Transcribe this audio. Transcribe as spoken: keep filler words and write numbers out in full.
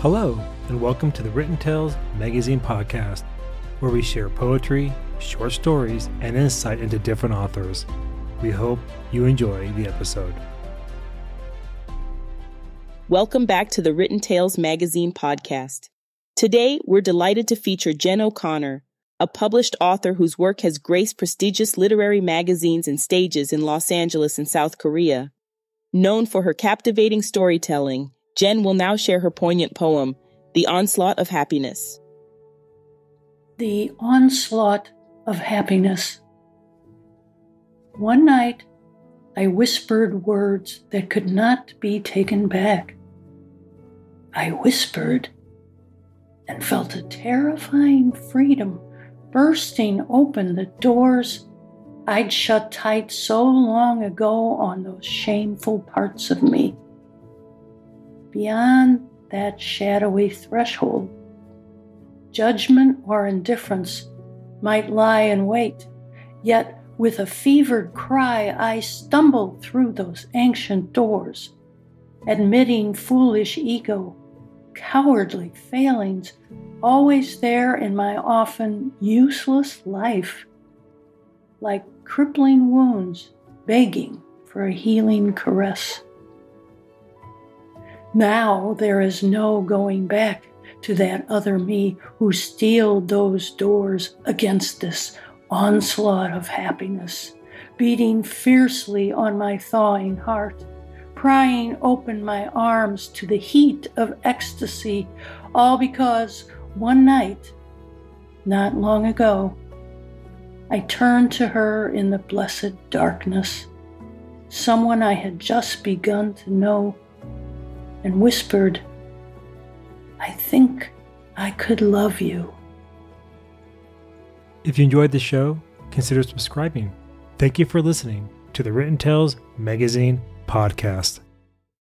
Hello, and welcome to the Written Tales Magazine podcast, where we share poetry, short stories, and insight into different authors. We hope you enjoy the episode. Welcome back to the Written Tales Magazine podcast. Today, we're delighted to feature Jen O'Connor, a published author whose work has graced prestigious literary magazines and stages in Los Angeles and South Korea. Known for her captivating storytelling, Jen will now share her poignant poem, The Onslaught of Happiness. The Onslaught of Happiness. One night, I whispered words that could not be taken back. I whispered and felt a terrifying freedom bursting open the doors I'd shut tight so long ago on those shameful parts of me. Beyond that shadowy threshold, judgment or indifference might lie in wait, yet with a fevered cry I stumbled through those ancient doors, admitting foolish ego, cowardly failings, always there in my often useless life, like crippling wounds begging for a healing caress. Now there is no going back to that other me who steeled those doors against this onslaught of happiness, beating fiercely on my thawing heart, prying open my arms to the heat of ecstasy, all because one night, not long ago, I turned to her in the blessed darkness, someone I had just begun to know, and whispered, I think I could love you. If you enjoyed the show, consider subscribing. Thank you for listening to the Written Tales Magazine podcast.